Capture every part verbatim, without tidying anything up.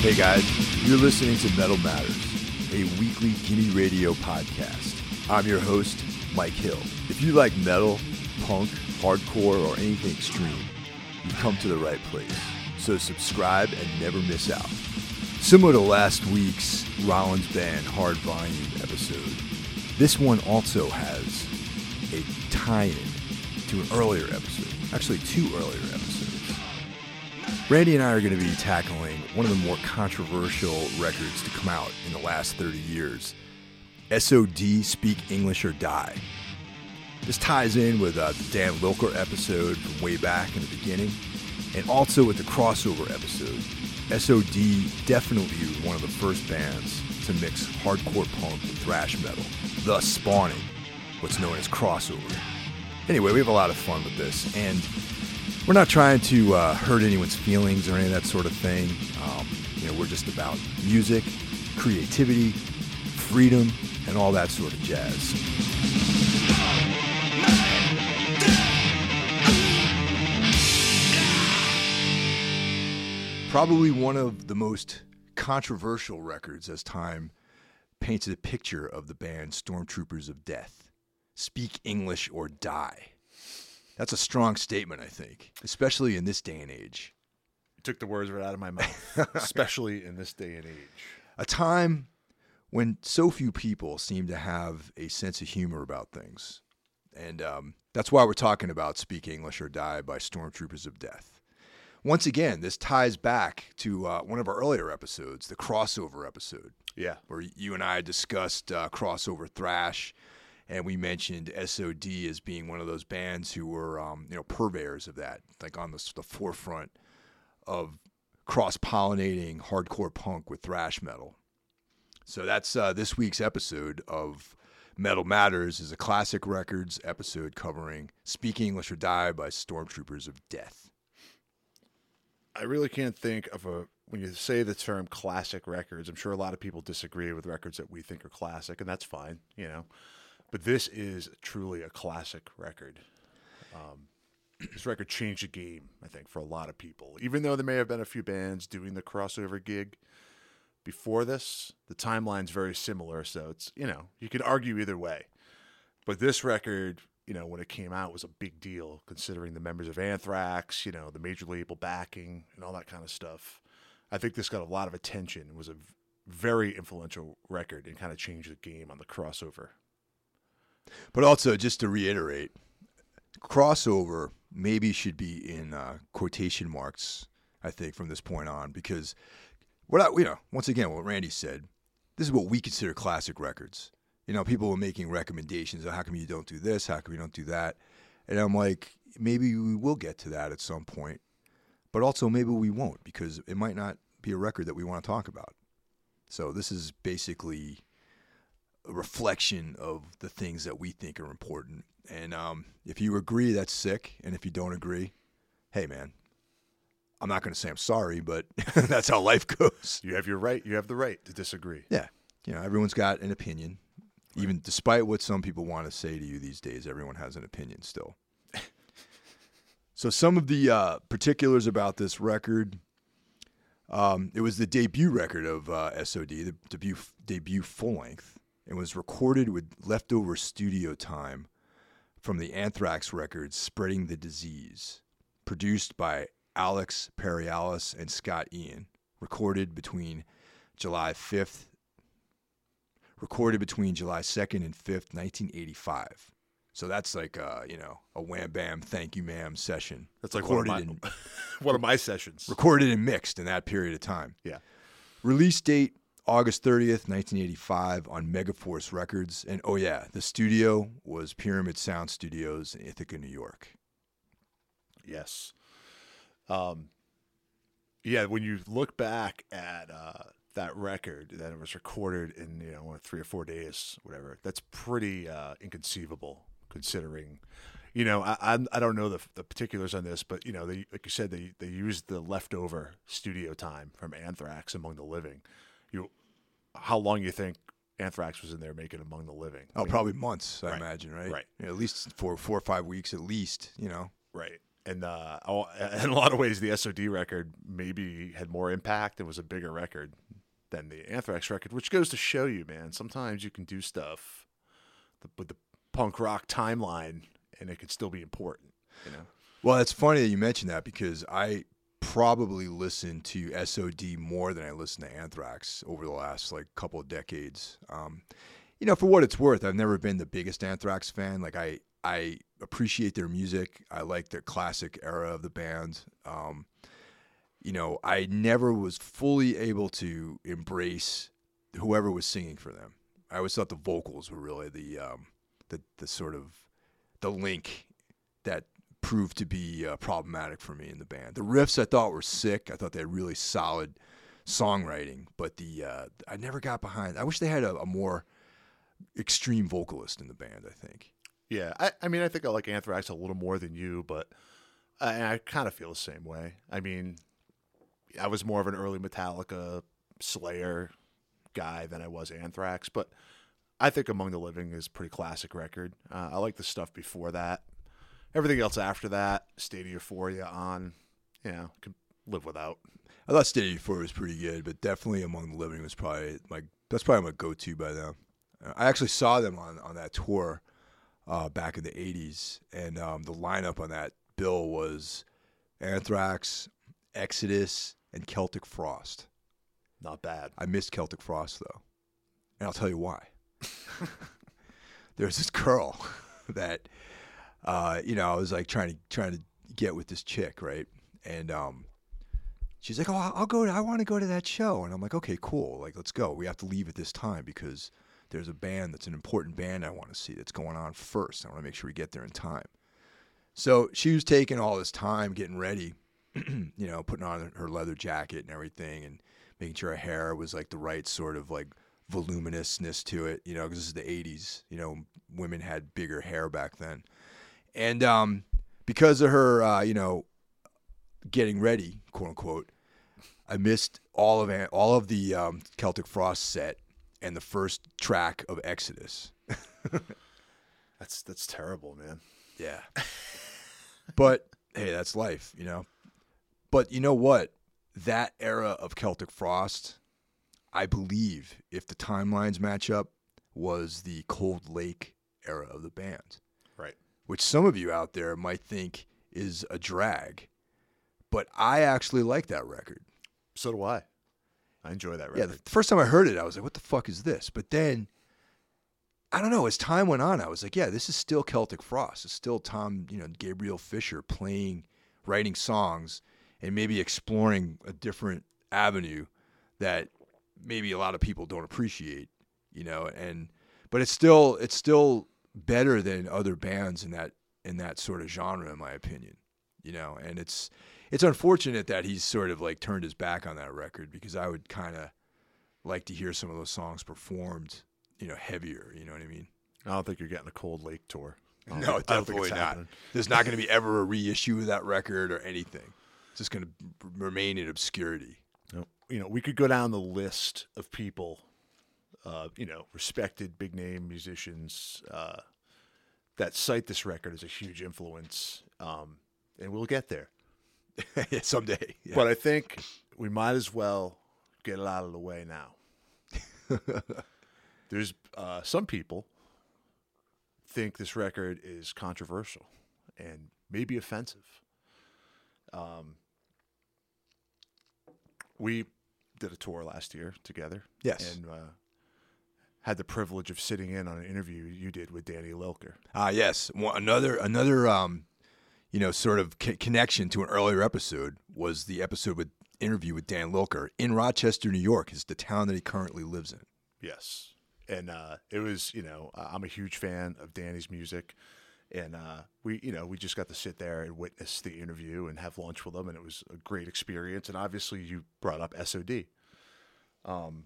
Hey guys, you're listening to Metal Matters, a weekly Gimme Radio podcast. I'm your host, Mike Hill. If you like metal, punk, hardcore, or anything extreme, you've come to the right place. So subscribe and never miss out. Similar to last week's Rollins Band Hard Volume episode, this one also has a tie-in to an earlier episode, actually two earlier episodes. Randy and I are going to be tackling one of the more controversial records to come out in the last thirty years, S O D, Speak English or Die. This ties in with uh, the Dan Lilker episode from way back in the beginning, and also with the crossover episode. S O D definitely was one of the first bands to mix hardcore punk with thrash metal, thus spawning what's known as crossover. Anyway, we have a lot of fun with this, and we're not trying to uh, hurt anyone's feelings or any of that sort of thing. Um, you know, we're just about music, creativity, freedom, and all that sort of jazz. Probably one of the most controversial records as time paints a picture of the band Stormtroopers of Death. Speak English or Die. That's a strong statement, I think, especially in this day and age. You took the words right out of my mouth, especially in this day and age. A time when so few people seem to have a sense of humor about things. And um, that's why we're talking about Speak English or Die by Stormtroopers of Death. Once again, this ties back to uh, one of our earlier episodes, the crossover episode. Yeah. Where you and I discussed uh, crossover thrash, and we mentioned S O D as being one of those bands who were um, you know, purveyors of that, like on the, the forefront of cross-pollinating hardcore punk with thrash metal. So that's uh, this week's episode of Metal Matters is a Classic Records episode covering Speak English or Die by Stormtroopers of Death. I really can't think of a, when you say the term classic records, I'm sure a lot of people disagree with records that we think are classic, and that's fine, you know, but this is truly a classic record. Um, this record changed the game, I think, for a lot of people, even though there may have been a few bands doing the crossover gig before this. The timeline's very similar, so it's, you know, you could argue either way, but this record, you know, when it came out, it was a big deal considering the members of Anthrax, you know, the major label backing and all that kind of stuff. I think this got a lot of attention. It was a very influential record and kind of changed the game on the crossover. But also, just to reiterate, crossover maybe should be in uh, quotation marks, I think, from this point on, because what I, you know, once again, what Randy said, this is what we consider classic records. You know, people were making recommendations of how come you don't do this, how come you don't do that. And I'm like, maybe we will get to that at some point. But also maybe we won't, because it might not be a record that we want to talk about. So this is basically a reflection of the things that we think are important. And um, if you agree, that's sick. And if you don't agree, hey, man, I'm not going to say I'm sorry, but that's how life goes. You have your right. You have the right to disagree. Yeah. You know, everyone's got an opinion. Even despite what some people want to say to you these days, everyone has an opinion still. So some of the uh, particulars about this record, um, it was the debut record of uh, S O D, the debut, debut full-length, and was recorded with leftover studio time from the Anthrax record, Spreading the Disease, produced by Alex Perialis and Scott Ian, recorded between July fifth Recorded between July second and fifth, nineteen eighty-five. So that's like, uh, you know, a wham bam, thank you ma'am session. That's like recorded one of, my, in, one of my sessions. Recorded and mixed in that period of time. Yeah. Release date August thirtieth, nineteen eighty-five on Megaforce Records. And oh yeah, the studio was Pyramid Sound Studios in Ithaca, New York. Yes. Um. Yeah, when you look back at uh, that record that it was recorded in, you know, three or four days, whatever, that's pretty uh, inconceivable considering, you know, I I'm, I don't know the, the particulars on this, but, you know, they, like you said, they, they used the leftover studio time from Anthrax Among the Living. You, how long you think Anthrax was in there making Among the Living? Oh, I mean, probably months, I right, imagine, right? Right. You know, at least four, four or five weeks at least, you know. Right. And uh, in a lot of ways, the S O D record maybe had more impact and was a bigger record than the Anthrax record, which goes to show you, man, sometimes you can do stuff with the punk rock timeline and it could still be important, you know? Well, it's funny that you mentioned that, because I probably listened to S O D more than I listened to Anthrax over the last like couple of decades. Um, you know, for what it's worth, I've never been the biggest Anthrax fan. Like I, I appreciate their music. I like their classic era of the band. Um, you know, I never was fully able to embrace whoever was singing for them. I always thought the vocals were really the, um, the, the sort of the link that proved to be uh, problematic for me in the band. The riffs I thought were sick. I thought they had really solid songwriting, but the uh, I never got behind. I wish they had a, a more extreme vocalist in the band, I think. Yeah, I, I mean, I think I like Anthrax a little more than you, but I, I kind of feel the same way. I mean, I was more of an early Metallica Slayer guy than I was Anthrax, but I think Among the Living is a pretty classic record. Uh, I like the stuff before that. Everything else after that, State of Euphoria on, you know, could live without. I thought State of Euphoria was pretty good, but definitely Among the Living was probably like that's probably my go-to by them. I actually saw them on, on that tour uh, back in the eighties, and um, the lineup on that bill was Anthrax, Exodus, and Celtic Frost. Not bad. I missed Celtic Frost though, and I'll tell you why. There's this girl that. Uh, you know, I was like trying to trying to get with this chick, right? And um, she's like, "Oh, I'll go. To, I want to go to that show." And I'm like, "Okay, cool. Like, let's go. We have to leave at this time because there's a band that's an important band I want to see that's going on first. I want to make sure we get there in time." So she was taking all this time getting ready, you know, putting on her leather jacket and everything, and making sure her hair was like the right sort of like voluminousness to it, you know, because this is the eighties. You know, women had bigger hair back then. And um, because of her, uh, you know, getting ready, quote unquote, I missed all of all of the um, Celtic Frost set and the first track of Exodus. that's that's terrible, man. Yeah. But hey, that's life, you know. But you know what? That era of Celtic Frost, I believe, if the timelines match up, was the Cold Lake era of the band. Right. Which some of you out there might think is a drag, but I actually like that record. So do I. I enjoy that record. Yeah, the first time I heard it, I was like, what the fuck is this? But then, I don't know, as time went on, I was like, yeah, this is still Celtic Frost. It's still Tom, you know, Gabriel Fisher playing, writing songs, and maybe exploring a different avenue that maybe a lot of people don't appreciate, you know, and, but it's still, it's still, better than other bands in that in that sort of genre, in my opinion, you know. And it's it's unfortunate that he's sort of like turned his back on that record, because I would kind of like to hear some of those songs performed, you know, heavier. You know what I mean? I don't think you're getting a Cold Lake tour. No, think, definitely not. There's not going to be ever a reissue of that record or anything. It's just going to remain in obscurity. Nope. You know, we could go down the list of people. Uh, you know, respected big name musicians uh, that cite this record as a huge influence, um, and we'll get there yeah, someday. Yeah. But I think we might as well get it out of the way now. There's uh, some people think this record is controversial and maybe offensive. Um, we did a tour last year together. Yes, and. Uh, had the privilege of sitting in on an interview you did with Danny Lilker. Ah, uh, yes. Well, another, another, um, you know, sort of c- connection to an earlier episode was the episode with interview with Dan Lilker in Rochester, New York, is the town that he currently lives in. Yes. And uh, it was, you know, uh, I'm a huge fan of Danny's music. And uh, we, you know, we just got to sit there and witness the interview and have lunch with him. And it was a great experience. And obviously you brought up S O D. Um.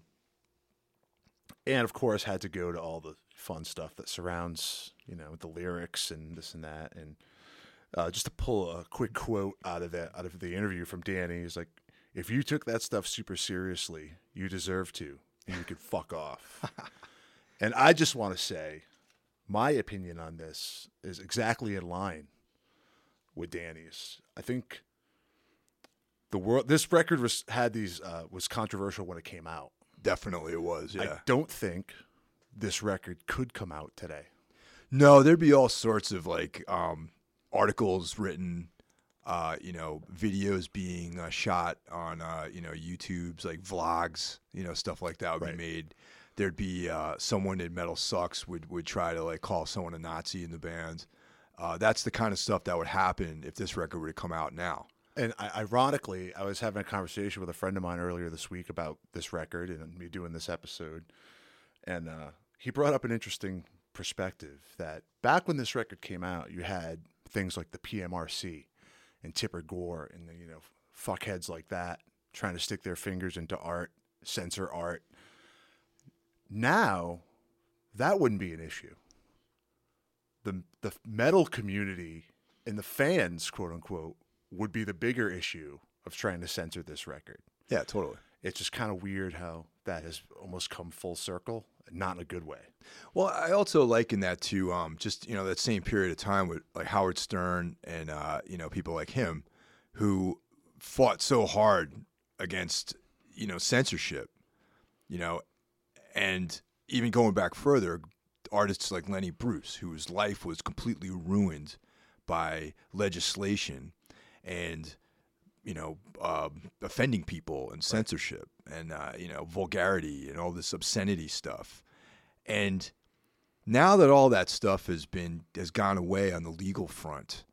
And, of course, had to go to all the fun stuff that surrounds, you know, the lyrics and this and that. And uh, just to pull a quick quote out of that, out of the interview from Danny, he's like, "If you took that stuff super seriously, you deserve to, and you could fuck off." And I just want to say my opinion on this is exactly in line with Danny's. I think the world this record was had these uh, was controversial when it came out. Definitely, it was. Yeah. I don't think this record could come out today. No, there'd be all sorts of like um, articles written. Uh, you know, videos being uh, shot on, uh, you know, YouTube's like vlogs, you know, stuff like that would right. be made. There'd be uh, someone in Metal Sucks would, would try to like call someone a Nazi in the band. Uh, that's the kind of stuff that would happen if this record were to come out now. And I, ironically, I was having a conversation with a friend of mine earlier this week about this record and me doing this episode. And uh, he brought up an interesting perspective that back when this record came out, you had things like the P M R C. And Tipper Gore and the, you know, fuckheads like that trying to stick their fingers into art, censor art. Now, that wouldn't be an issue. The the metal community and the fans, quote unquote, would be the bigger issue of trying to censor this record. Yeah, totally. It's just kind of weird how that has almost come full circle, not in a good way. Well, I also liken that to um, just, you know, that same period of time with like Howard Stern and, uh, you know, people like him who fought so hard against, you know, censorship, you know, and even going back further, artists like Lenny Bruce, whose life was completely ruined by legislation and, you know, uh, offending people and censorship and, uh, you know, vulgarity and all this obscenity stuff. And now that all that stuff has been, has gone away on the legal front,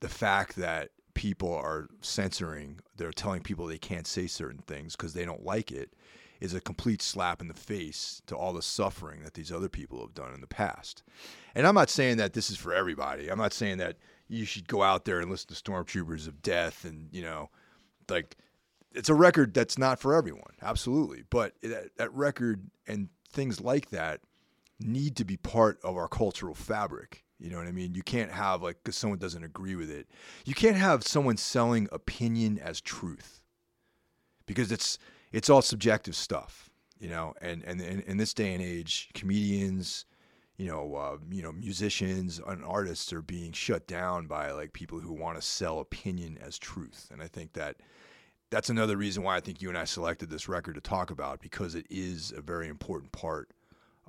the fact that people are censoring, they're telling people they can't say certain things because they don't like it, is a complete slap in the face to all the suffering that these other people have done in the past. And I'm not saying that this is for everybody. I'm not saying that you should go out there and listen to Stormtroopers of Death and, you know, like, it's a record that's not for everyone, absolutely. But that, that record and things like that need to be part of our cultural fabric. You know what I mean? You can't have, like, because someone doesn't agree with it. You can't have someone selling opinion as truth because it's it's all subjective stuff, you know. And and in this day and age, comedians, you know, uh, you know, musicians and artists are being shut down by like people who want to sell opinion as truth. And I think that. That's another reason why I think you and I selected this record to talk about, because it is a very important part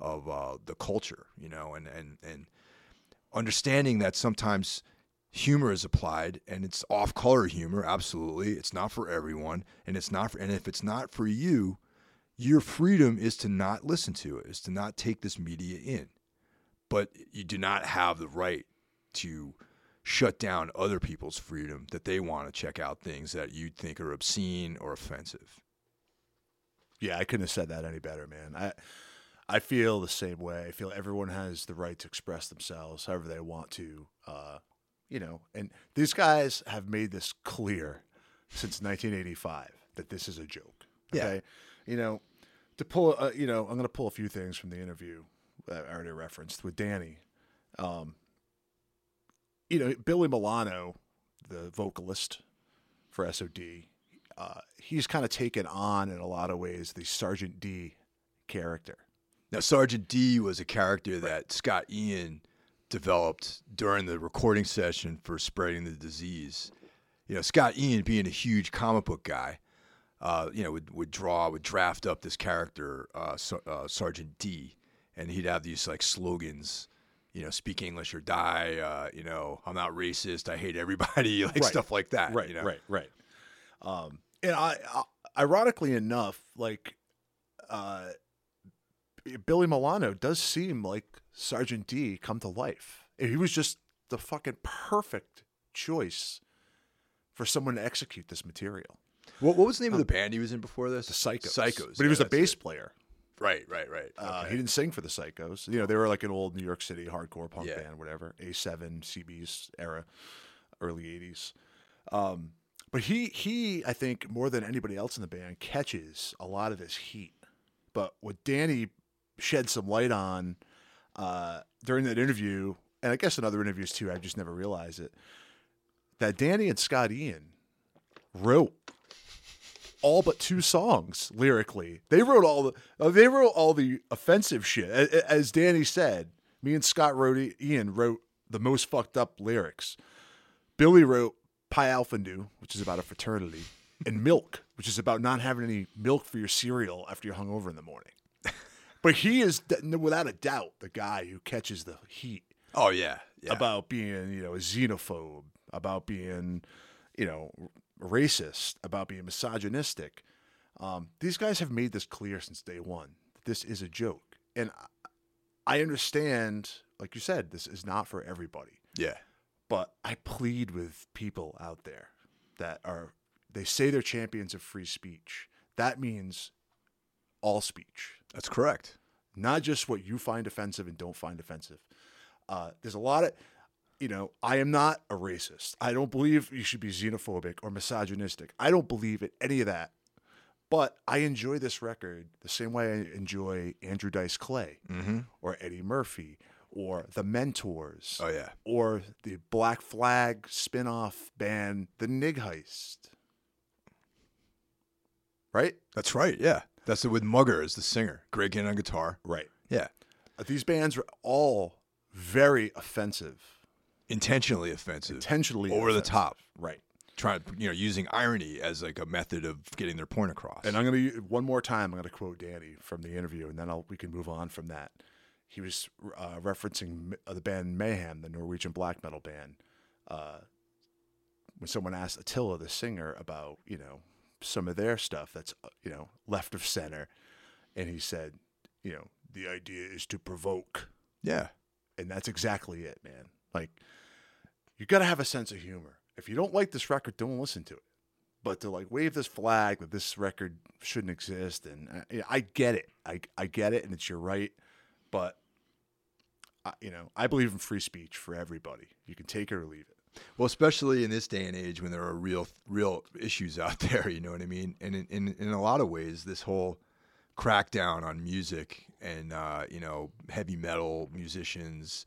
of uh, the culture, you know, and, and, and understanding that sometimes humor is applied and it's off-color humor, absolutely. It's not for everyone, and it's not for, and if it's not for you, your freedom is to not listen to it, is to not take this media in. But you do not have the right to shut down other people's freedom that they want to check out things that you think are obscene or offensive. Yeah, I couldn't have said that any better, man. I I feel the same way. I feel everyone has the right to express themselves however they want to, uh, you know. And these guys have made this clear since nineteen eighty-five that this is a joke. Okay? Yeah. You know, to pull, uh, you know, I'm going to pull a few things from the interview that I already referenced with Danny. Um You know, Billy Milano, the vocalist for S O D, uh, he's kind of taken on, in a lot of ways, the Sergeant D character. Now, Sergeant D was a character right. that Scott Ian developed during the recording session for Spreading the Disease. You know, Scott Ian, being a huge comic book guy, uh, you know, would, would draw, would draft up this character, uh, so, uh, Sergeant D, and he'd have these, like, slogans. You know, speak English or die, uh, you know, I'm not racist, I hate everybody, like right. stuff like that. Right, you know? right, right. Um, and I, I, ironically enough, like, uh, Billy Milano does seem like Sergeant D come to life. He was just the fucking perfect choice for someone to execute this material. What, what was the name um, of the band he was in before this? The Psychos. Psychos. But he yeah, was a bass it. player. Right, right, right. Uh, okay. He didn't sing for the Psychos. You know, they were like an old New York City hardcore punk yeah. band, whatever. A seven, C B's era, early eighties. Um, but he, he, I think, more than anybody else in the band, catches a lot of this heat. But what Danny shed some light on uh, during that interview, and I guess in other interviews too, I just never realized it, that Danny and Scott Ian wrote all but two songs lyrically. They wrote all the uh, they wrote all the offensive shit. As Danny said, me and Scott wrote Ian wrote the most fucked up lyrics. Billy wrote Pi Alpha Nu, which is about a fraternity, and Milk, which is about not having any milk for your cereal after you're hungover in the morning. But he is, without a doubt, the guy who catches the heat. Oh, yeah. yeah. About being, you know, a xenophobe, about being, you know, racist, about being misogynistic. Um, these guys have made this clear since day one. This is a joke. And I understand, like you said, this is not for everybody. Yeah. But I plead with people out there that are, they say they're champions of free speech. That means all speech. That's correct. Not just what you find offensive and don't find offensive. Uh, there's a lot of, you know, I am not a racist. I don't believe you should be xenophobic or misogynistic. I don't believe in any of that. But I enjoy this record the same way I enjoy Andrew Dice Clay mm-hmm. or Eddie Murphy or The Mentors. Oh, yeah. Or the Black Flag spin-off band, The Nig Heist. Right? That's right, yeah. That's it with Mugger as the singer. Greg Ginn on guitar. Right. Yeah. These bands were all very offensive. Intentionally offensive. Intentionally Over offensive. The top. Right. Trying, you know, using irony as like a method of getting their point across. And I'm going to, one more time, I'm going to quote Danny from the interview, and then I'll, we can move on from that. He was uh, referencing the band Mayhem, the Norwegian black metal band. Uh, when someone asked Attila, the singer, about, you know, some of their stuff that's, you know, left of center, and he said, you know, the idea is to provoke. Yeah. And that's exactly it, man. Like, you got to have a sense of humor. If you don't like this record, don't listen to it. But to like wave this flag that this record shouldn't exist, and I, I get it. I, I get it, and it's your right. But I, you know, I believe in free speech for everybody. You can take it or leave it. Well, especially in this day and age when there are real, real issues out there, you know what I mean? And in, in, in a lot of ways, this whole crackdown on music and, uh, you know, heavy metal musicians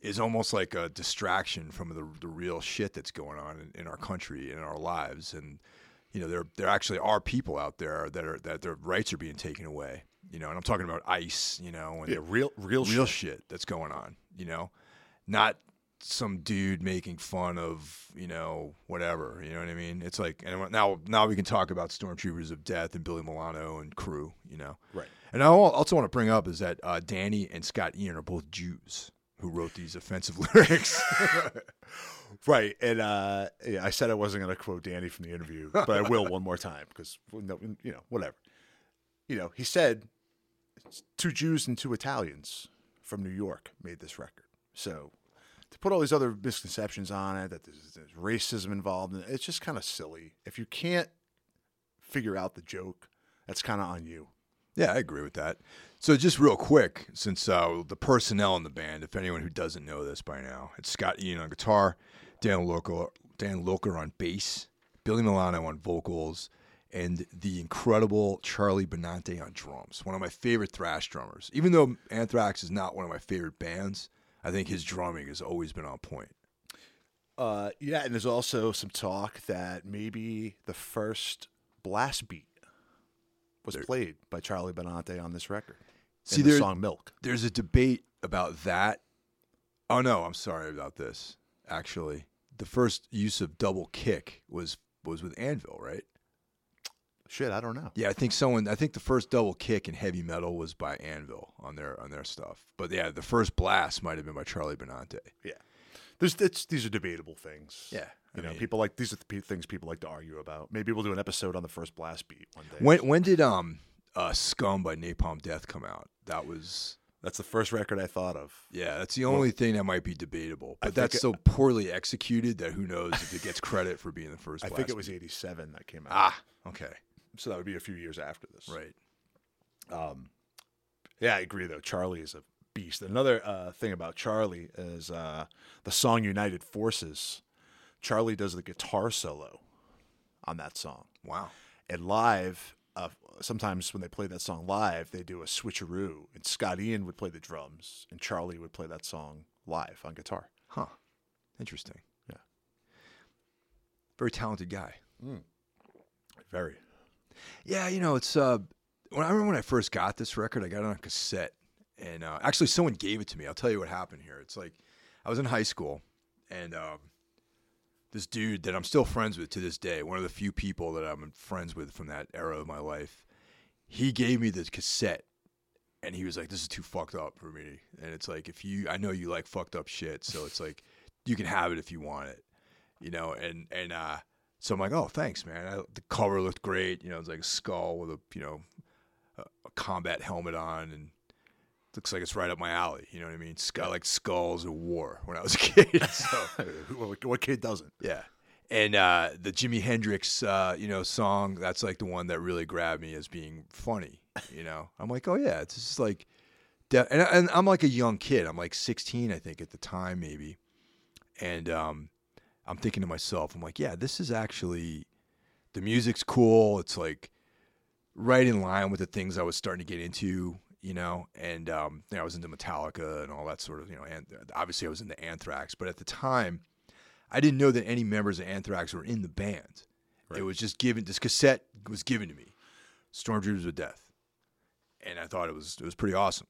is almost like a distraction from the the real shit that's going on in, in our country, in our lives. And, you know, there there actually are people out there that are that their rights are being taken away, you know, and I'm talking about ICE, you know, and yeah, real, real, real shit. shit that's going on, you know, not some dude making fun of, you know, whatever, you know what I mean? It's like, and now now we can talk about Stormtroopers of Death and Billy Milano and crew, you know. Right. And I also want to bring up is that uh, Danny and Scott Ian are both Jews who wrote these offensive lyrics. Right. And uh, yeah, I said I wasn't going to quote Danny from the interview, but I will one more time because, you know, whatever. You know, he said two Jews and two Italians from New York made this record. So to put all these other misconceptions on it, that there's, there's racism involved, and it's just kind of silly. If you can't figure out the joke, that's kind of on you. Yeah, I agree with that. So just real quick, since uh, the personnel in the band, if anyone who doesn't know this by now, it's Scott Ian on guitar, Dan Lilker, Dan Lilker on bass, Billy Milano on vocals, and the incredible Charlie Benante on drums, one of my favorite thrash drummers. Even though Anthrax is not one of my favorite bands, I think his drumming has always been on point. Uh, yeah, and there's also some talk that maybe the first blast beat was there. played by Charlie Benante on this record. See, in the there, song Milk. There's a debate about that. Oh, no, I'm sorry about this, actually. The first use of double kick was, was with Anvil, right? Shit, I don't know. Yeah, I think someone. I think the first double kick in heavy metal was by Anvil on their on their stuff. But yeah, the first blast might have been by Charlie Benante. Yeah, there's it's, these are debatable things. Yeah, you I know, mean, people like these are the p- things people like to argue about. Maybe we'll do an episode on the first blast beat one day. When when did um uh, Scum by Napalm Death come out? That was that's the first record I thought of. Yeah, that's the only well, thing that might be debatable. But I that's so it, poorly executed that who knows if it gets credit for being the first. I blast think it was eighty-seven that came out. Ah, okay. So that would be a few years after this. Right. Um, yeah, I agree, though. Charlie is a beast. Another uh, thing about Charlie is uh, the song United Forces. Charlie does the guitar solo on that song. Wow. And live, uh, sometimes when they play that song live, they do a switcheroo. And Scott Ian would play the drums, and Charlie would play that song live on guitar. Huh. Interesting. Yeah. Very talented guy. Mm. Very. Yeah, you know, it's uh, when I remember when I first got this record, I got it on a cassette, and uh, actually someone gave it to me. I'll tell you what happened here. It's like I was in high school, and um, this dude that I'm still friends with to this day, one of the few people that I'm friends with from that era of my life, he gave me this cassette. And he was like, this is too fucked up for me. And it's like, if you, I know you like fucked up shit. So it's like, you can have it if you want it, you know? And, and, uh, so I'm like, oh, thanks, man. I, the cover looked great. You know, it's like a skull with a, you know, a, a combat helmet on, and it looks like it's right up my alley. You know what I mean? I like skulls and war when I was a kid. So what kid doesn't? Yeah. And, uh, the Jimi Hendrix, uh, you know, song, that's like the one that really grabbed me as being funny. You know, I'm like, oh yeah, it's just like, de- and, and I'm like a young kid. I'm like sixteen, I think, at the time, maybe. And um, I'm thinking to myself, I'm like, yeah, this is actually, the music's cool. It's like right in line with the things I was starting to get into, you know. And um, you know, I was into Metallica and all that sort of, you know, and obviously I was into Anthrax, but at the time, I didn't know that any members of Anthrax were in the band. Right. It was just given. This cassette was given to me, Stormtroopers of Death. And I thought it was it was pretty awesome.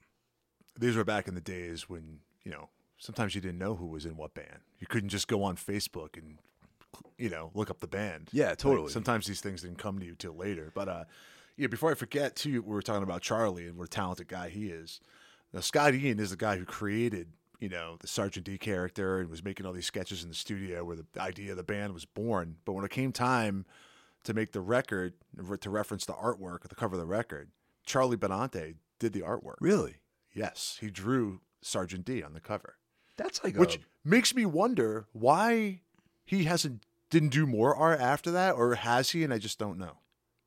These were back in the days when, you know, sometimes you didn't know who was in what band. You couldn't just go on Facebook and, you know, look up the band. Yeah, totally. Like, sometimes these things didn't come to you till later. But uh, yeah, before I forget, too, we were talking about Charlie and what a talented guy he is. Now, Scott Ian is the guy who created, you know, the Sergeant D character and was making all these sketches in the studio where the idea of the band was born. But when it came time to make the record, to reference the artwork, the cover of the record, Charlie Benante did the artwork. Really? Yes. He drew Sergeant D on the cover. That's like, which a... makes me wonder why he hasn't didn't do more art after that, or has he? And I just don't know.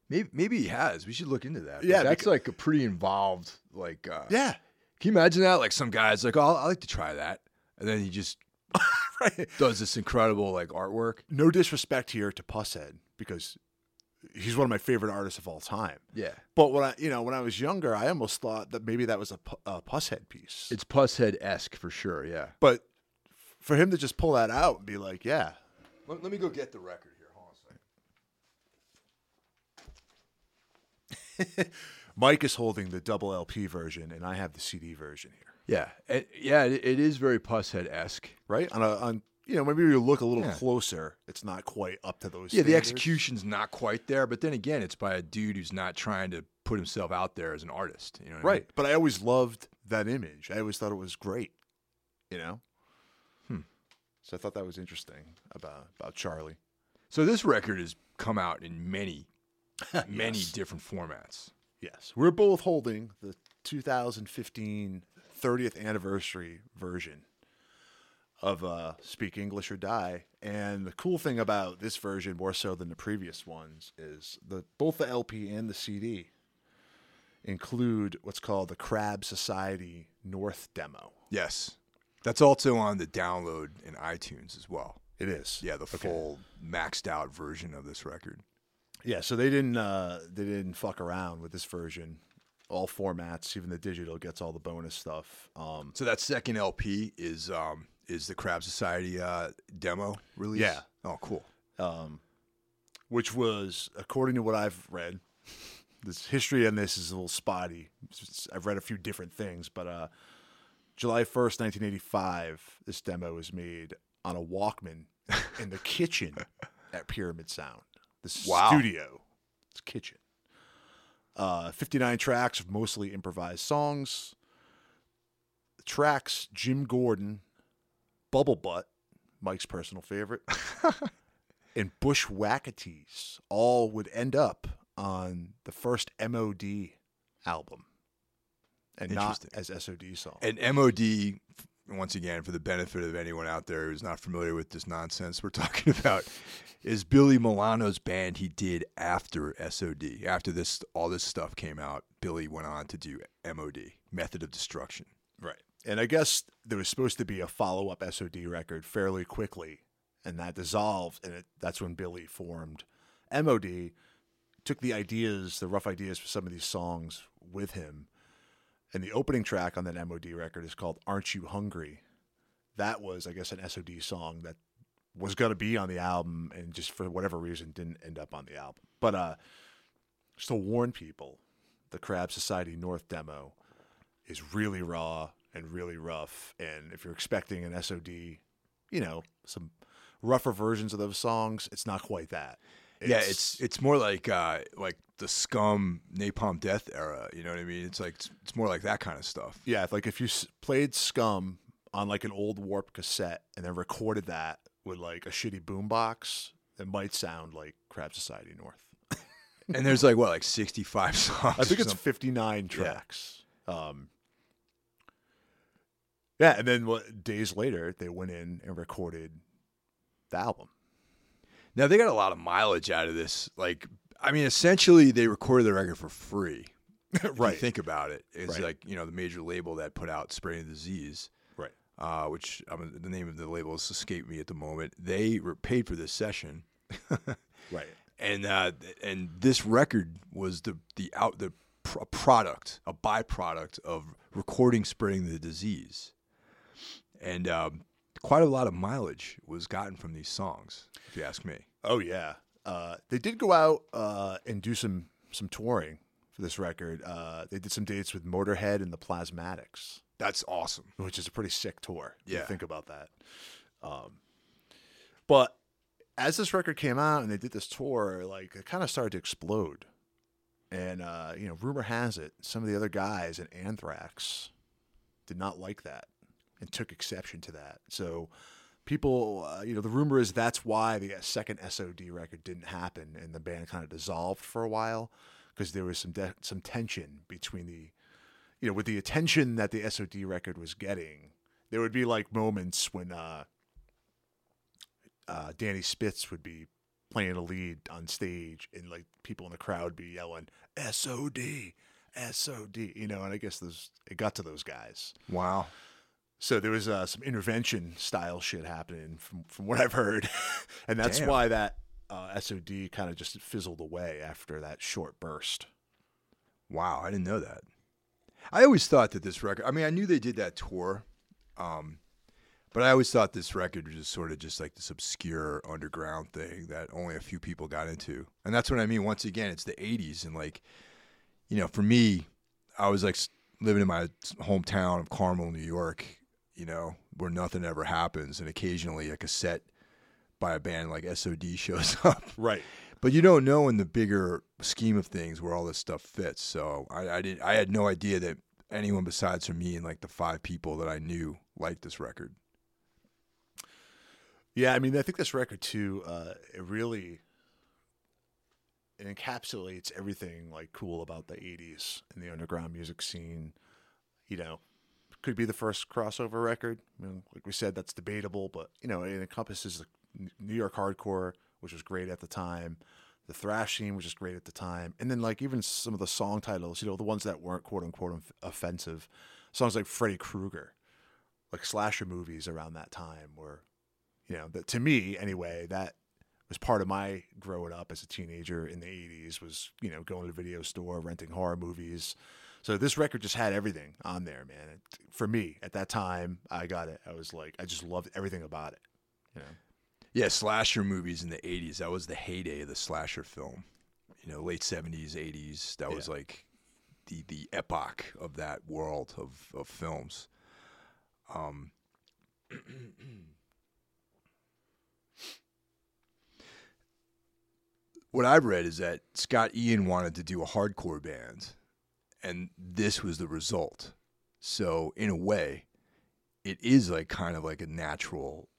Maybe maybe he has. We should look into that. Yeah, that's because... like a pretty involved. Like uh, yeah, can you imagine that? Like some guy's like, oh, I like to try that, and then he just right. does this incredible like artwork. No disrespect here to Pusshead, because he's one of my favorite artists of all time. Yeah. But when I, you know, when I was younger, I almost thought that maybe that was a, a Pusshead piece. It's Pusshead-esque for sure. Yeah. But for him to just pull that out and be like, yeah, let, let me go get the record here. Hold on a second. Mike is holding the double L P version, and I have the C D version here. Yeah. It, yeah. It, it is very Pusshead-esque, right? On a, on, you know, maybe you look a little yeah. closer, it's not quite up to those. Yeah, standards. The execution's not quite there, but then again, it's by a dude who's not trying to put himself out there as an artist. You know what right. I mean? But I always loved that image. I always thought it was great, you know? Hmm. So I thought that was interesting about, about Charlie. So this record has come out in many, many yes. different formats. Yes. We're both holding the two thousand fifteen thirtieth anniversary version of uh, Speak English or Die. And the cool thing about this version, more so than the previous ones, is the both the L P and the C D include what's called the Crab Society North demo. Yes. That's also on the download in iTunes as well. It is. Yeah, the okay. full maxed out version of this record. Yeah, so they didn't uh, they didn't fuck around with this version. All formats, even the digital gets all the bonus stuff. Um, so that second L P is... Um, Is the Crab Society uh, demo release? Yeah. Oh, cool. Um, which was, according to what I've read, this history on this is a little spotty. It's, I've read a few different things, but uh, July first, nineteen eighty-five, this demo was made on a Walkman in the kitchen at Pyramid Sound. The wow. studio. It's kitchen. Uh, fifty-nine tracks of mostly improvised songs. The tracks, Jim Gordon, Bubble Butt, Mike's personal favorite, and Bushwhackatees all would end up on the first M O D album and not as S O D song. And M O D, once again, for the benefit of anyone out there who's not familiar with this nonsense we're talking about, is Billy Milano's band he did after S O D. After this, all this stuff came out, Billy went on to do M O D, Method of Destruction. Right. And I guess there was supposed to be a follow-up S O D record fairly quickly, and that dissolved, and it, that's when Billy formed M O D, took the ideas, the rough ideas for some of these songs with him, and the opening track on that M O D record is called Aren't You Hungry? That was, I guess, an S O D song that was going to be on the album and just for whatever reason didn't end up on the album. But uh, just to warn people, the Crab Society North demo is really raw and really rough, and if you're expecting an S O D, you know, some rougher versions of those songs. It's not quite that. It's, yeah, it's it's more like uh, like the Scum, Napalm Death era. You know what I mean? It's like it's, it's more like that kind of stuff. Yeah, like if you s- played Scum on like an old warp cassette and then recorded that with like a shitty boombox, it might sound like Crab Society North. And there's like what, like sixty-five songs. I think it's something. fifty-nine tracks. Yeah. Um, yeah, and then what, days later they went in and recorded the album. Now, they got a lot of mileage out of this. Like, I mean, essentially, they recorded the record for free. Right. If you think about it. It's right. Like, you know, the major label that put out Spreading the Disease. Right. Uh, which, um, the name of the label has escaped me at the moment. They were paid for this session. Right. And uh, and this record was the the out the pr- product, a byproduct of recording Spreading the Disease. And um, quite a lot of mileage was gotten from these songs, if you ask me. Oh, yeah. Uh, they did go out uh, and do some some touring for this record. Uh, they did some dates with Motorhead and the Plasmatics. That's awesome. Which is a pretty sick tour. Yeah. If you think about that. Um, but as this record came out and they did this tour, like, it kind of started to explode. And, uh, you know, rumor has it, some of the other guys in Anthrax did not like that and took exception to that. So people, uh, you know, the rumor is that's why the second S O D record didn't happen and the band kind of dissolved for a while, because there was some de- some tension between the, you know, with the attention that the S O D record was getting, there would be like moments when uh, uh, Danny Spitz would be playing a lead on stage and like people in the crowd be yelling, S O D, S O D, you know, and I guess those, it got to those guys. Wow. So there was uh, some intervention style shit happening from, from what I've heard. And that's Damn. why that uh, S O D kind of just fizzled away after that short burst. Wow, I didn't know that. I always thought that this record, I mean, I knew they did that tour, um, but I always thought this record was just sort of just like this obscure underground thing that only a few people got into. And that's what I mean. Once again, it's the eighties. And like, you know, for me, I was like living in my hometown of Carmel, New York, you know, where nothing ever happens, and occasionally a cassette by a band like S O D shows up. Right. But you don't know in the bigger scheme of things where all this stuff fits. So I, I didn't I had no idea that anyone besides for me and like the five people that I knew liked this record. Yeah, I mean, I think this record too, uh, it really it encapsulates everything like cool about the eighties and the underground music scene, you know. Could be the first crossover record. I mean, like we said, that's debatable, but you know, it encompasses the New York hardcore, which was great at the time, the thrash scene, which was great at the time, and then like even some of the song titles, you know, the ones that weren't quote unquote offensive, songs like Freddy Krueger, like slasher movies around that time, were, you know, that to me anyway, that was part of my growing up as a teenager in the eighties, was, you know, going to the video store, renting horror movies. So this record just had everything on there, man. It, for me, at that time, I got it. I was like, I just loved everything about it. You know? Yeah, slasher movies in the eighties. That was the heyday of the slasher film. You know, late seventies, eighties. That yeah. was like the the epoch of that world of, of films. Um, what I've read is that Scott Ian wanted to do a hardcore band. And this was the result. So in a way, it is like kind of like a natural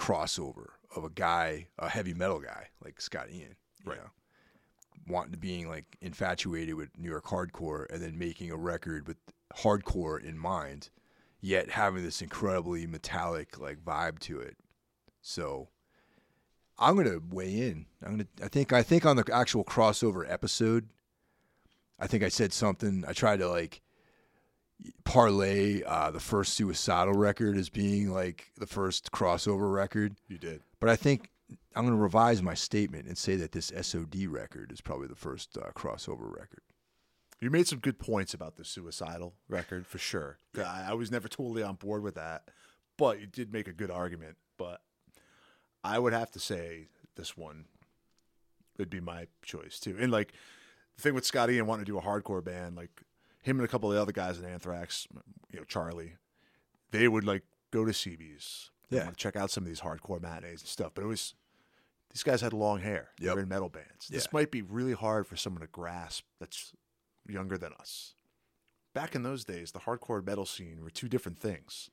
crossover of a guy, a heavy metal guy like Scott Ian, right? You know, wanting to being like infatuated with New York hardcore and then making a record with hardcore in mind, yet having this incredibly metallic like vibe to it. So I'm gonna weigh in. I'm gonna. I think. I think on the actual crossover episode, I think I said something. I tried to like parlay uh, the first Suicidal record as being like the first crossover record. You did. But I think I'm going to revise my statement and say that this S O D record is probably the first uh, crossover record. You made some good points about the Suicidal record for sure. I, I was never totally on board with that, but you did make a good argument. But I would have to say this one would be my choice too. And like, the thing with Scott Ian wanting to do a hardcore band, like him and a couple of the other guys in Anthrax, you know, Charlie, they would like go to C B's, Yeah. I want to check out some of these hardcore matinees and stuff. But it was, these guys had long hair. Yep. They were in metal bands. Yeah. This might be really hard for someone to grasp that's younger than us. Back in those days, the hardcore metal scene were two different things.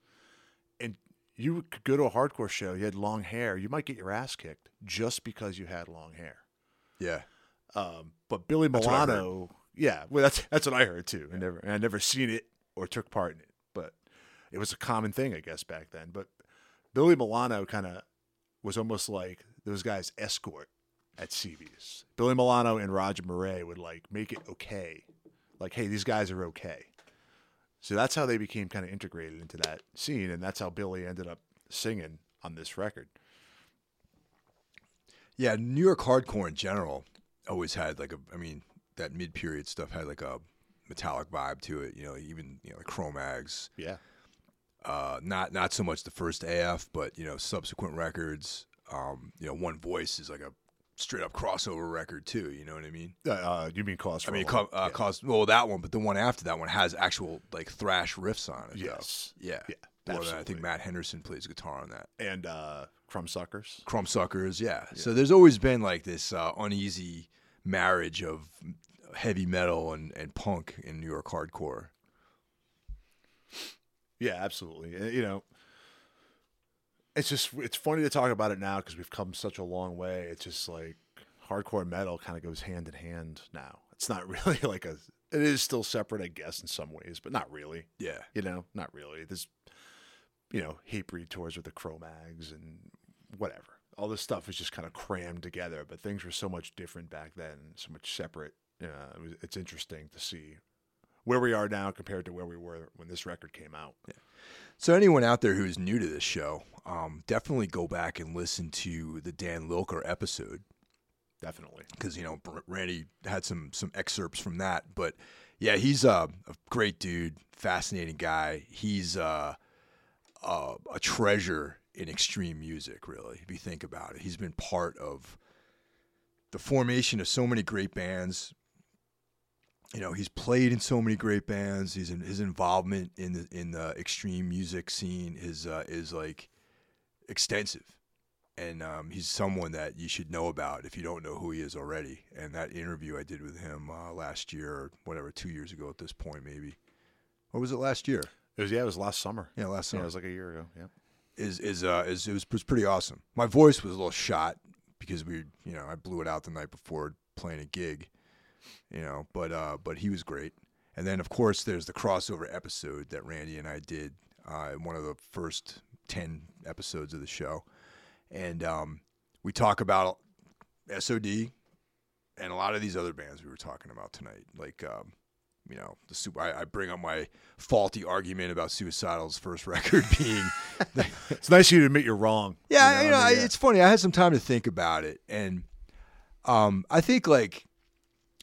And you could go to a hardcore show, you had long hair, you might get your ass kicked just because you had long hair. Yeah. Um, but Billy Milano, yeah, well, that's that's what I heard too. Yeah. I never, I never seen it or took part in it, but it was a common thing, I guess, back then. But Billy Milano kind of was almost like those guys' escort at C B's. Billy Milano and Roger Murray would like make it okay, like, hey, these guys are okay. So that's how they became kind of integrated into that scene, and that's how Billy ended up singing on this record. Yeah, New York hardcore in general always had like a, I mean, that mid-period stuff had like a metallic vibe to it, you know, even, you know, like Cro-Mags. Yeah. Uh, not not so much the first A F, but, you know, subsequent records. Um, you know, One Voice is like a straight-up crossover record, too, you know what I mean? Uh, uh, you mean Cause for I mean, co- uh, yeah. Cause, well, that one, but the one after that one has actual, like, thrash riffs on it. Yes. Though. Yeah. Yeah. Well, I think Matt Henderson plays guitar on that. And uh, Crumbsuckers. Crumbsuckers, yeah. yeah. So there's always been, like, this uh, uneasy marriage of heavy metal and, and punk in New York hardcore. Yeah, absolutely. You know, it's just, it's funny to talk about it now because we've come such a long way. It's just like hardcore metal kind of goes hand in hand now. It's not really like a, it is still separate, I guess, in some ways, but not really. Yeah. You know, not really. There's, you know, Hatebreed tours with the Cro-Mags and whatever. All this stuff was just kind of crammed together, but things were so much different back then, so much separate. You know, it was, it's interesting to see where we are now compared to where we were when this record came out. Yeah. So anyone out there who's new to this show, um, definitely go back and listen to the Dan Lilker episode. Definitely. Because, you know, Randy had some some excerpts from that. But, yeah, he's a, a great dude, fascinating guy. He's uh, a, a treasure in extreme music, really, if you think about it. He's been part of the formation of so many great bands. You know, he's played in so many great bands. He's in, his involvement in the in the extreme music scene is uh, is like extensive, and um, he's someone that you should know about if you don't know who he is already. And that interview I did with him uh, last year, or whatever, two years ago at this point, maybe. Or was it last year? It was yeah, it was last summer. Yeah, last summer. Yeah, it was like a year ago. Yeah. Is is uh is it was, was pretty awesome. My voice was a little shot because we you know I blew it out the night before playing a gig, you know. But uh but he was great. And then of course there's the crossover episode that Randy and I did uh, in one of the first ten episodes of the show, and um we talk about S O D and a lot of these other bands we were talking about tonight, like um. You know, the super, I, I bring up my faulty argument about Suicidal's first record being. That, it's nice you to admit you're wrong. Yeah, you know, I, you know I, it's funny. I had some time to think about it, and um, I think like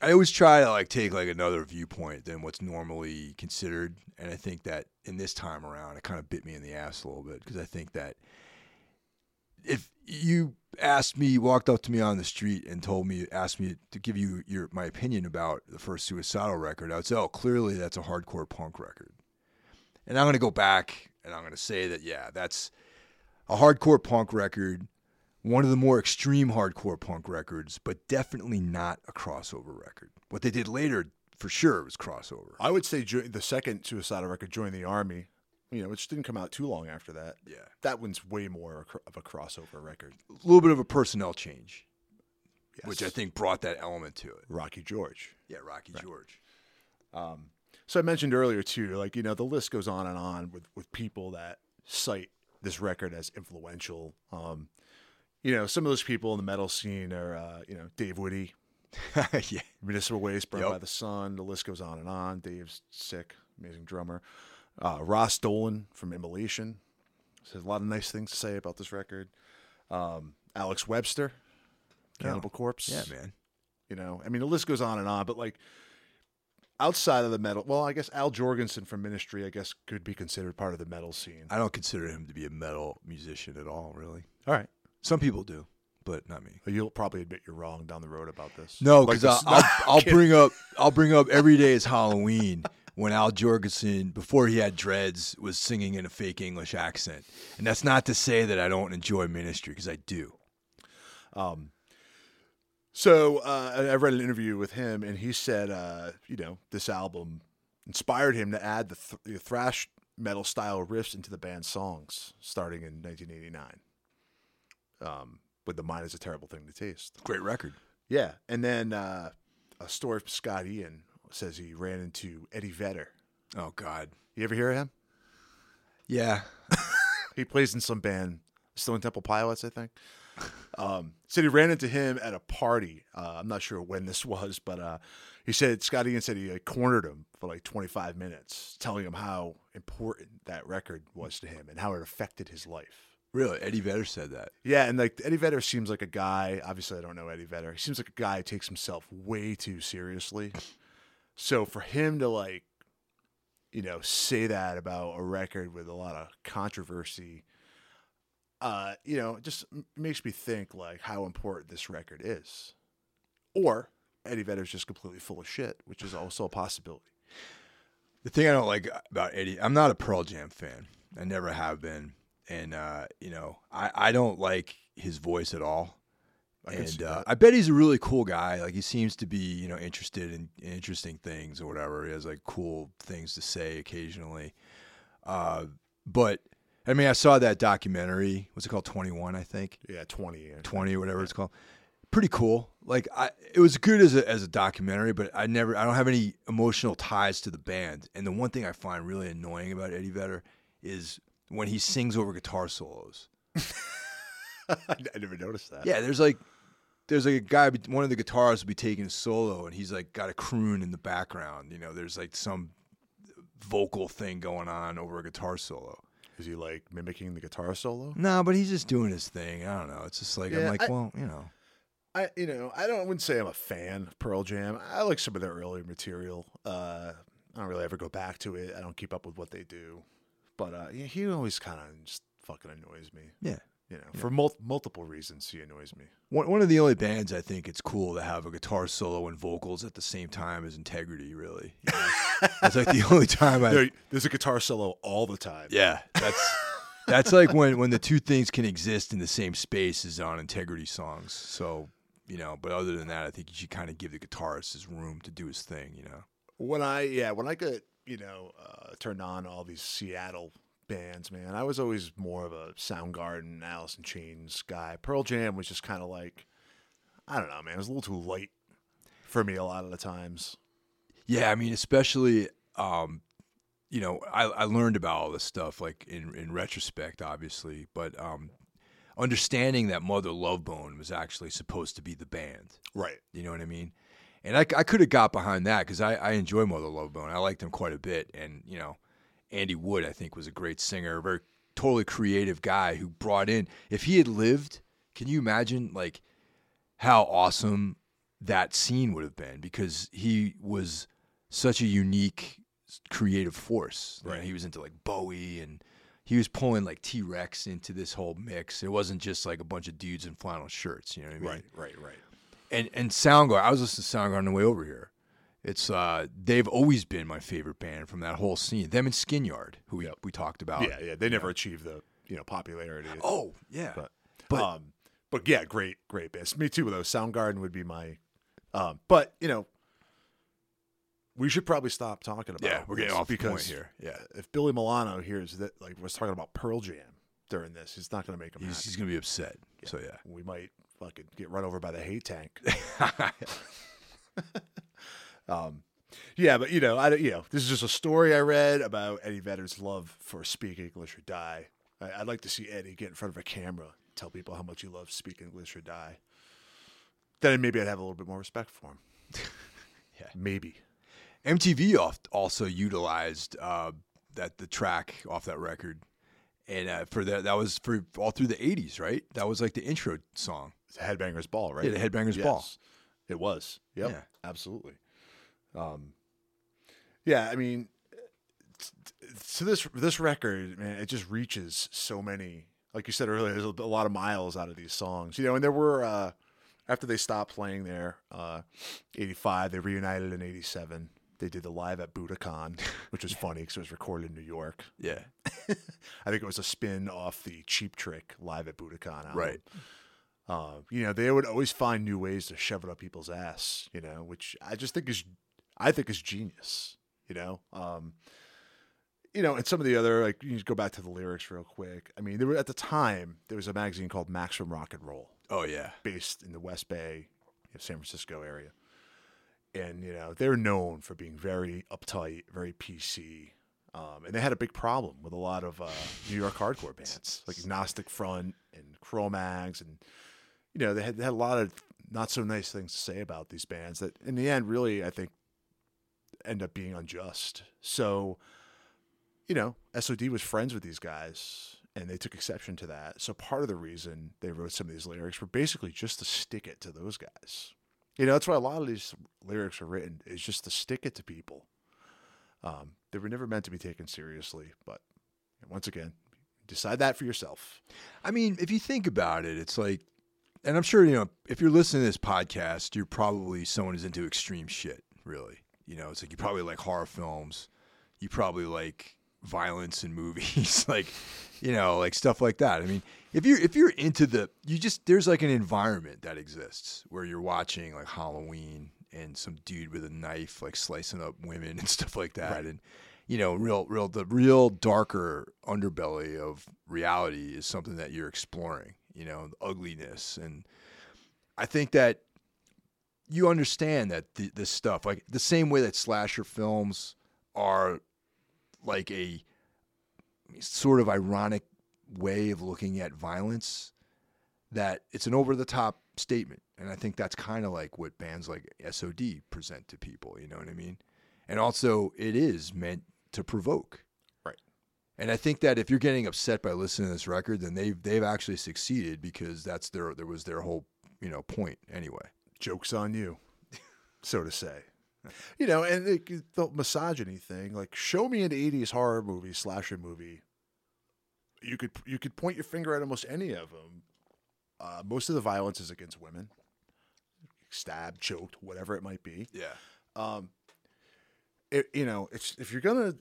I always try to like take like another viewpoint than what's normally considered, and I think that in this time around, it kind of bit me in the ass a little bit, because I think that if you asked me, walked up to me on the street and told me, asked me to give you your my opinion about the first Suicidal record, I would say, oh, clearly that's a hardcore punk record. And I'm going to go back and I'm going to say that, yeah, that's a hardcore punk record, one of the more extreme hardcore punk records, but definitely not a crossover record. What they did later, for sure, was crossover. I would say the second Suicidal record, Join the Army, you know, which didn't come out too long after that. Yeah. That one's way more of a crossover record. A little bit of a personnel change, yes, which I think brought that element to it. Rocky George. Yeah, Rocky right. George. Um, so I mentioned earlier, too, like, you know, the list goes on and on with, with people that cite this record as influential. Um, you know, some of those people in the metal scene are, uh, you know, Dave Whitte. Yeah. Municipal Waste, Burned yep. by the Sun. The list goes on and on. Dave's sick, amazing drummer. Uh, Ross Dolan from Immolation has a lot of nice things to say about this record. Um, Alex Webster, Cannibal oh, Corpse. Yeah, man. You know, I mean, the list goes on and on, but like outside of the metal, well, I guess Al Jourgensen from Ministry, I guess, could be considered part of the metal scene. I don't consider him to be a metal musician at all, really. All right. Some people do, but not me. You'll probably admit you're wrong down the road about this. No, because like I'll, I'll, I'll bring up, I'll bring up Every Day is Halloween when Al Jourgensen, before he had dreads, was singing in a fake English accent. And that's not to say that I don't enjoy Ministry, because I do. Um, so uh, I read an interview with him, and he said, uh, you know, this album inspired him to add the, th- the thrash metal style riffs into the band's songs, starting in nineteen eighty-nine. Um, with The Mind Is a Terrible Thing to Taste. Great record. Yeah. And then uh, a story from Scott Ian says he ran into Eddie Vedder. Oh, God. You ever hear of him? Yeah. He plays in some band, Stone Temple Pilots, I think. Um, said he ran into him at a party. Uh, I'm not sure when this was, but uh, he said, Scott Ian said he uh, cornered him for like twenty-five minutes, telling him how important that record was to him and how it affected his life. Really? Eddie Vedder said that? Yeah, and like Eddie Vedder seems like a guy, obviously I don't know Eddie Vedder, he seems like a guy who takes himself way too seriously. So for him to like, you know, say that about a record with a lot of controversy, uh, you know, just makes me think like how important this record is. Or Eddie Vedder's just completely full of shit, which is also a possibility. The thing I don't like about Eddie, I'm not a Pearl Jam fan. I never have been. And, uh, you know, I, I don't like his voice at all. I and uh, I bet he's a really cool guy. Like, he seems to be, you know, interested in, in interesting things or whatever. He has, like, cool things to say occasionally. Uh, but, I mean, I saw that documentary. What's it called? twenty-one, I think. Yeah, twenty. Yeah. twenty or whatever yeah. It's called. Pretty cool. Like, I, it was good as a, as a documentary, but I never, I don't have any emotional ties to the band. And the one thing I find really annoying about Eddie Vedder is when he sings over guitar solos. I never noticed that. Yeah, there's like there's like a guy, one of the guitarists will be taking a solo, and he's like got a croon in the background. You know, there's like some vocal thing going on over a guitar solo. Is he like mimicking the guitar solo? No, but he's just doing his thing. I don't know. It's just like, yeah, I'm like, I, well, you know. I you know, I don't I wouldn't say I'm a fan of Pearl Jam. I like some of their earlier material. Uh, I don't really ever go back to it. I don't keep up with what they do. But uh, he always kind of just fucking annoys me. Yeah. You know, yeah. For mul- multiple reasons, he annoys me. One, one of the only bands I think it's cool to have a guitar solo and vocals at the same time is Integrity, really. You know? That's like the only time I... There, there's a guitar solo all the time. Yeah. That's that's like when, when the two things can exist in the same space is on Integrity songs. So, you know, but other than that, I think you should kind of give the guitarist his room to do his thing, you know. When I, yeah, when I get... you know, uh, turned on all these Seattle bands, man. I was always more of a Soundgarden, Alice in Chains guy. Pearl Jam was just kind of like, I don't know, man. It was a little too light for me a lot of the times. Yeah, I mean, especially, um, you know, I, I learned about all this stuff, like, in, in retrospect, obviously. But um, understanding that Mother Love Bone was actually supposed to be the band. Right. You know what I mean? And I, I could have got behind that because I, I enjoy Mother Love Bone. I liked them quite a bit. And, you know, Andy Wood, I think, was a great singer, a very totally creative guy who brought in. If he had lived, can you imagine, like, how awesome that scene would have been? Because he was such a unique creative force. Right. You know, he was into, like, Bowie, and he was pulling, like, T-Rex into this whole mix. It wasn't just, like, a bunch of dudes in flannel shirts. You know what I mean? Right, right, right. And and Soundgarden, I was listening to Soundgarden on the way over here. It's uh, they've always been my favorite band from that whole scene. Them and Skinyard, who we, yep. we talked about. Yeah, yeah, they never know. achieved the you know popularity. Oh yeah, but but, um, but yeah, great great bands. Me too though. Soundgarden would be my, um, but you know, we should probably stop talking about. Yeah, we're getting off because point here. Yeah, if Billy Milano hears that, like, was talking about Pearl Jam during this, he's not going to make him. He's, he's going to be upset. Yeah. So yeah, we might. Fucking get run over by the hate tank. um, yeah, but you know, I you know, this is just a story I read about Eddie Vedder's love for Speak English or Die. I, I'd like to see Eddie get in front of a camera, tell people how much he loves Speak English or Die. Then maybe I'd have a little bit more respect for him. Yeah, maybe. M T V also utilized uh, that the track off that record, and uh, for that that was for all through the eighties, right? That was like the intro song. Headbangers Ball, right? Yeah, the Headbangers yes. Ball. It was. Yep, yeah, absolutely. Um, yeah, I mean, so this this record, man, it just reaches so many. Like you said earlier, there's a lot of miles out of these songs, you know. And there were uh, after they stopped playing there, uh, eighty-five, they reunited in eighty-seven. They did the Live at Budokan, which was funny because it was recorded in New York. Yeah. I think it was a spin off the Cheap Trick Live at Budokan album. Right. Uh, you know, they would always find new ways to shove it up people's ass, you know, which I just think is, I think is genius, you know. Um, you know, and some of the other, like, you just go back to the lyrics real quick. I mean, there were, at the time, there was a magazine called Maximum Rock and Roll. Oh, yeah. Based in the West Bay, you know, San Francisco area. And, you know, they're known for being very uptight, very P C. Um, and they had a big problem with a lot of uh, New York hardcore bands, like Gnostic Front and Cro-Mags. And, you know, they had, they had a lot of not so nice things to say about these bands that, in the end, really, I think, end up being unjust. So, you know, S O D was friends with these guys, and they took exception to that. So part of the reason they wrote some of these lyrics were basically just to stick it to those guys. You know, that's why a lot of these lyrics are written, is just to stick it to people. Um, they were never meant to be taken seriously, but once again, decide that for yourself. I mean, if you think about it, it's like, and I'm sure, you know, if you're listening to this podcast, you're probably someone who's into extreme shit, really. You know, it's like you probably like horror films. You probably like violence in movies, like, you know, like stuff like that. I mean, if you're if you're into the, you just, there's like an environment that exists where you're watching like Halloween and some dude with a knife like slicing up women and stuff like that, right. And you know, real real the real darker underbelly of reality is something that you're exploring, you know, the ugliness. And I think that you understand that th- this stuff, like the same way that slasher films are like a sort of ironic way of looking at violence, that it's an over-the-top statement. And I think that's kind of like what bands like S O D present to people, you know what I mean? And also, it is meant to provoke. Right. And I think that if you're getting upset by listening to this record, then they've, they've actually succeeded, because that's their, there was their whole, you know, point anyway. Joke's on you, so to say. You know, and the, the misogyny thing, like, show me an eighties horror movie, slasher movie. You could you could point your finger at almost any of them. Uh, most of the violence is against women. Stabbed, choked, whatever it might be. Yeah. Um, it, you know, it's, if you're going to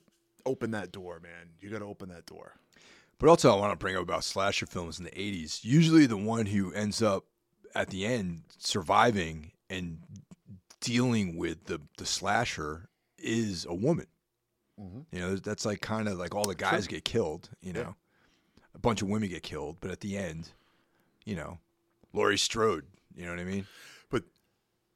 open that door, man, you got to open that door. But also I want to bring up about slasher films in the eighties. Usually the one who ends up at the end surviving and dealing with the, the slasher is a woman. Mm-hmm. You know, that's like kind of like all the guys sure. get killed, you know. Yeah. A bunch of women get killed, but at the end, you know, Laurie Strode, you know what I mean? But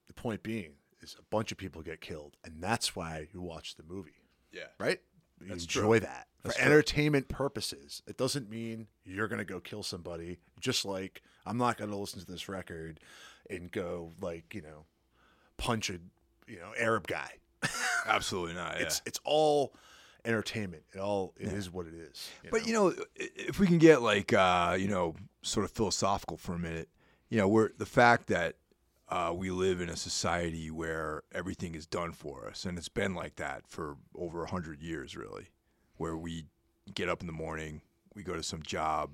the point being is a bunch of people get killed, and that's why you watch the movie. Yeah. Right? You that's enjoy true. that. That's For true. entertainment purposes. It doesn't mean you're going to go kill somebody, just like I'm not going to listen to this record and go, like, you know, punch a, you know, Arab guy. Absolutely not. Yeah. It's it's all entertainment. It all it yeah. is what it is. You but know? you know, if we can get like uh, you know, sort of philosophical for a minute, you know, we're the fact that uh, we live in a society where everything is done for us, and it's been like that for over a hundred years, really, where we get up in the morning, we go to some job,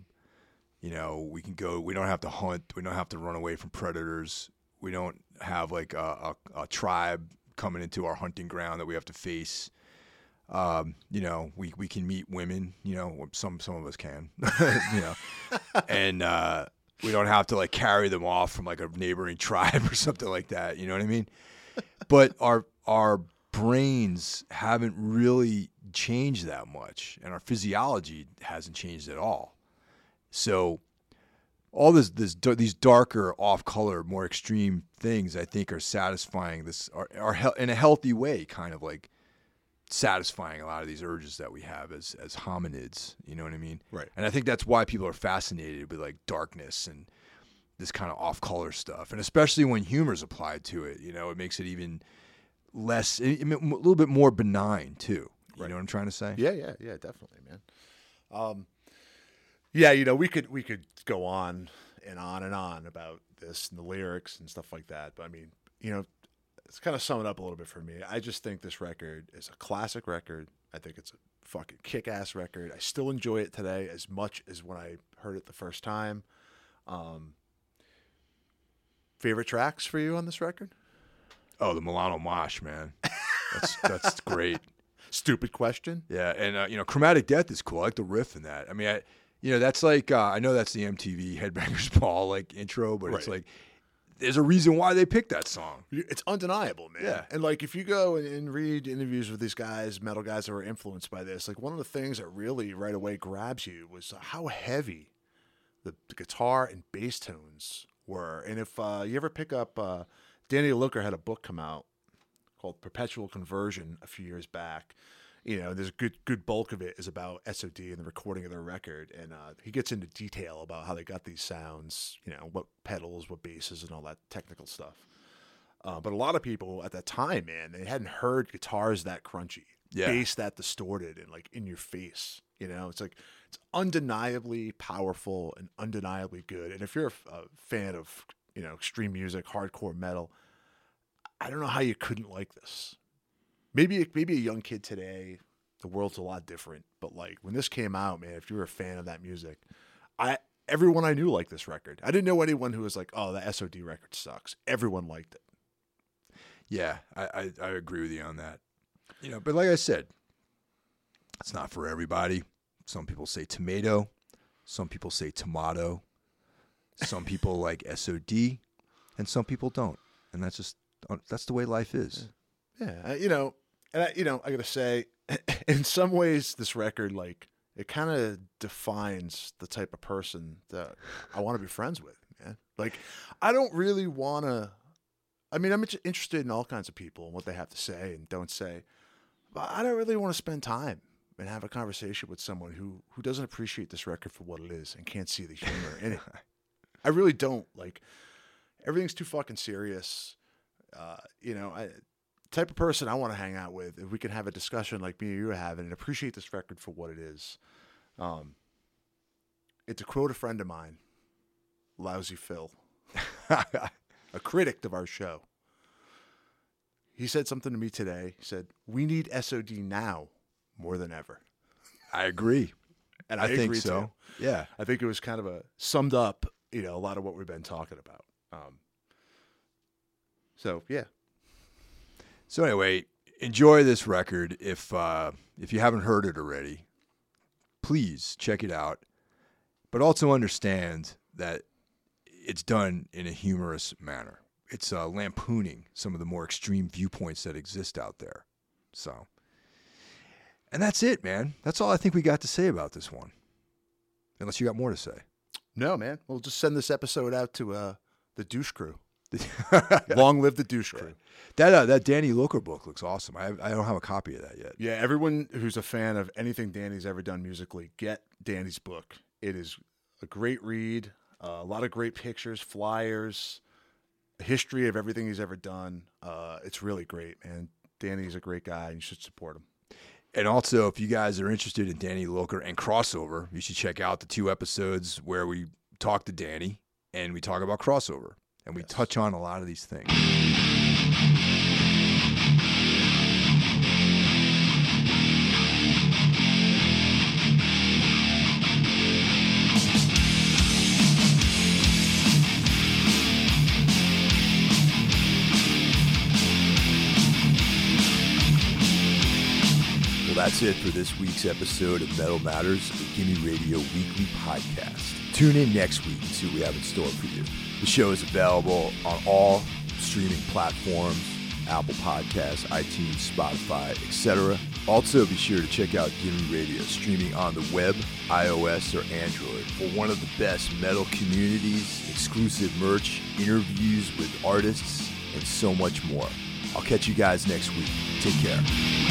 you know, we can go, we don't have to hunt, we don't have to run away from predators. We don't have like a, a, a tribe coming into our hunting ground that we have to face. Um, you know, we, we can meet women, you know, some, some of us can, you know, and uh, we don't have to like carry them off from like a neighboring tribe or something like that. You know what I mean? But our, our brains haven't really changed that much, and our physiology hasn't changed at all. So all this, this, these darker, off-color, more extreme things, I think, are satisfying this, are, are he- in a healthy way, kind of like satisfying a lot of these urges that we have as as hominids. You know what I mean? Right. And I think that's why people are fascinated with like darkness and this kind of off-color stuff, and especially when humor's applied to it. You know, it makes it even less, a little bit more benign too. You right. know what I'm trying to say? Yeah, yeah, yeah, definitely, man. Um. Yeah, you know, we could we could go on and on and on about this and the lyrics and stuff like that. But I mean, you know, it's kind of summing up a little bit for me. I just think this record is a classic record. I think it's a fucking kick-ass record. I still enjoy it today as much as when I heard it the first time. Um, favorite tracks for you on this record? Oh, the Milano Mosh, man. That's that's great. Stupid question. Yeah, and uh, you know, Chromatic Death is cool. I like the riff in that. I mean, I, you know, that's like uh, I know that's the M T V Headbangers Ball like intro, but right. it's like there's a reason why they picked that song. It's undeniable, man. Yeah. And like if you go and, and read interviews with these guys, metal guys that were influenced by this, like one of the things that really right away grabs you was how heavy the, the guitar and bass tones were. And if uh, you ever pick up, uh, Dan Lilker had a book come out called Perpetual Conversion a few years back. You know, there's a good good bulk of it is about S O D and the recording of their record, and uh, he gets into detail about how they got these sounds, you know, what pedals, what basses, and all that technical stuff. Uh, but a lot of people at that time, man, they hadn't heard guitars that crunchy, yeah. bass that distorted, and like in your face. You know, it's like it's undeniably powerful and undeniably good. And if you're a, a fan of, you know, extreme music, hardcore metal, I don't know how you couldn't like this. Maybe maybe a young kid today, the world's a lot different. But like when this came out, man, if you were a fan of that music, I everyone I knew liked this record. I didn't know anyone who was like, "Oh, the S O D record sucks." Everyone liked it. Yeah, I, I, I agree with you on that. You know, but like I said, it's not for everybody. Some people say tomato, some people say tomato, some people like S O D, and some people don't. And that's just that's the way life is. Yeah, yeah. you know. And, I, you know, I got to say, in some ways, this record, like, it kind of defines the type of person that I want to be friends with, man. Like, I don't really want to, I mean, I'm interested in all kinds of people and what they have to say and don't say, but I don't really want to spend time and have a conversation with someone who, who doesn't appreciate this record for what it is and can't see the humor in it. I really don't. Like, everything's too fucking serious. Uh, you know, I... type of person I want to hang out with, if we can have a discussion like me and you are having and appreciate this record for what it is. Um, it's a quote a friend of mine, Lousy Phil, a critic of our show. He said something to me today. He said, "We need S O D now more than ever." I agree. And I, I think agree so. Too. Yeah. I think it was kind of a summed up, you know, a lot of what we've been talking about. Um, so, yeah. So anyway, enjoy this record. If uh, if you haven't heard it already, please check it out. But also understand that it's done in a humorous manner. It's uh, lampooning some of the more extreme viewpoints that exist out there. So, and that's it, man. That's all I think we got to say about this one. Unless you got more to say. No, man. We'll just send this episode out to uh, the douche crew. Long live the douche crew. That uh, that Danny Lilker book looks awesome. I I don't have a copy of that yet. Yeah, everyone who's a fan of anything Danny's ever done musically, get Danny's book. It is a great read. Uh, a lot of great pictures, flyers, a history of everything he's ever done. Uh, it's really great, man. Danny's a great guy, and you should support him. And also, if you guys are interested in Danny Lilker and crossover, you should check out the two episodes where we talk to Danny and we talk about crossover. And we yes. touch on a lot of these things. Well, that's it for this week's episode of Metal Matters, the Gimme Radio Weekly Podcast. Tune in next week and see what we have in store for you. The show is available on all streaming platforms, Apple Podcasts, iTunes, Spotify, et cetera. Also, be sure to check out Gimme Radio, streaming on the web, iOS, or Android, for one of the best metal communities, exclusive merch, interviews with artists, and so much more. I'll catch you guys next week. Take care.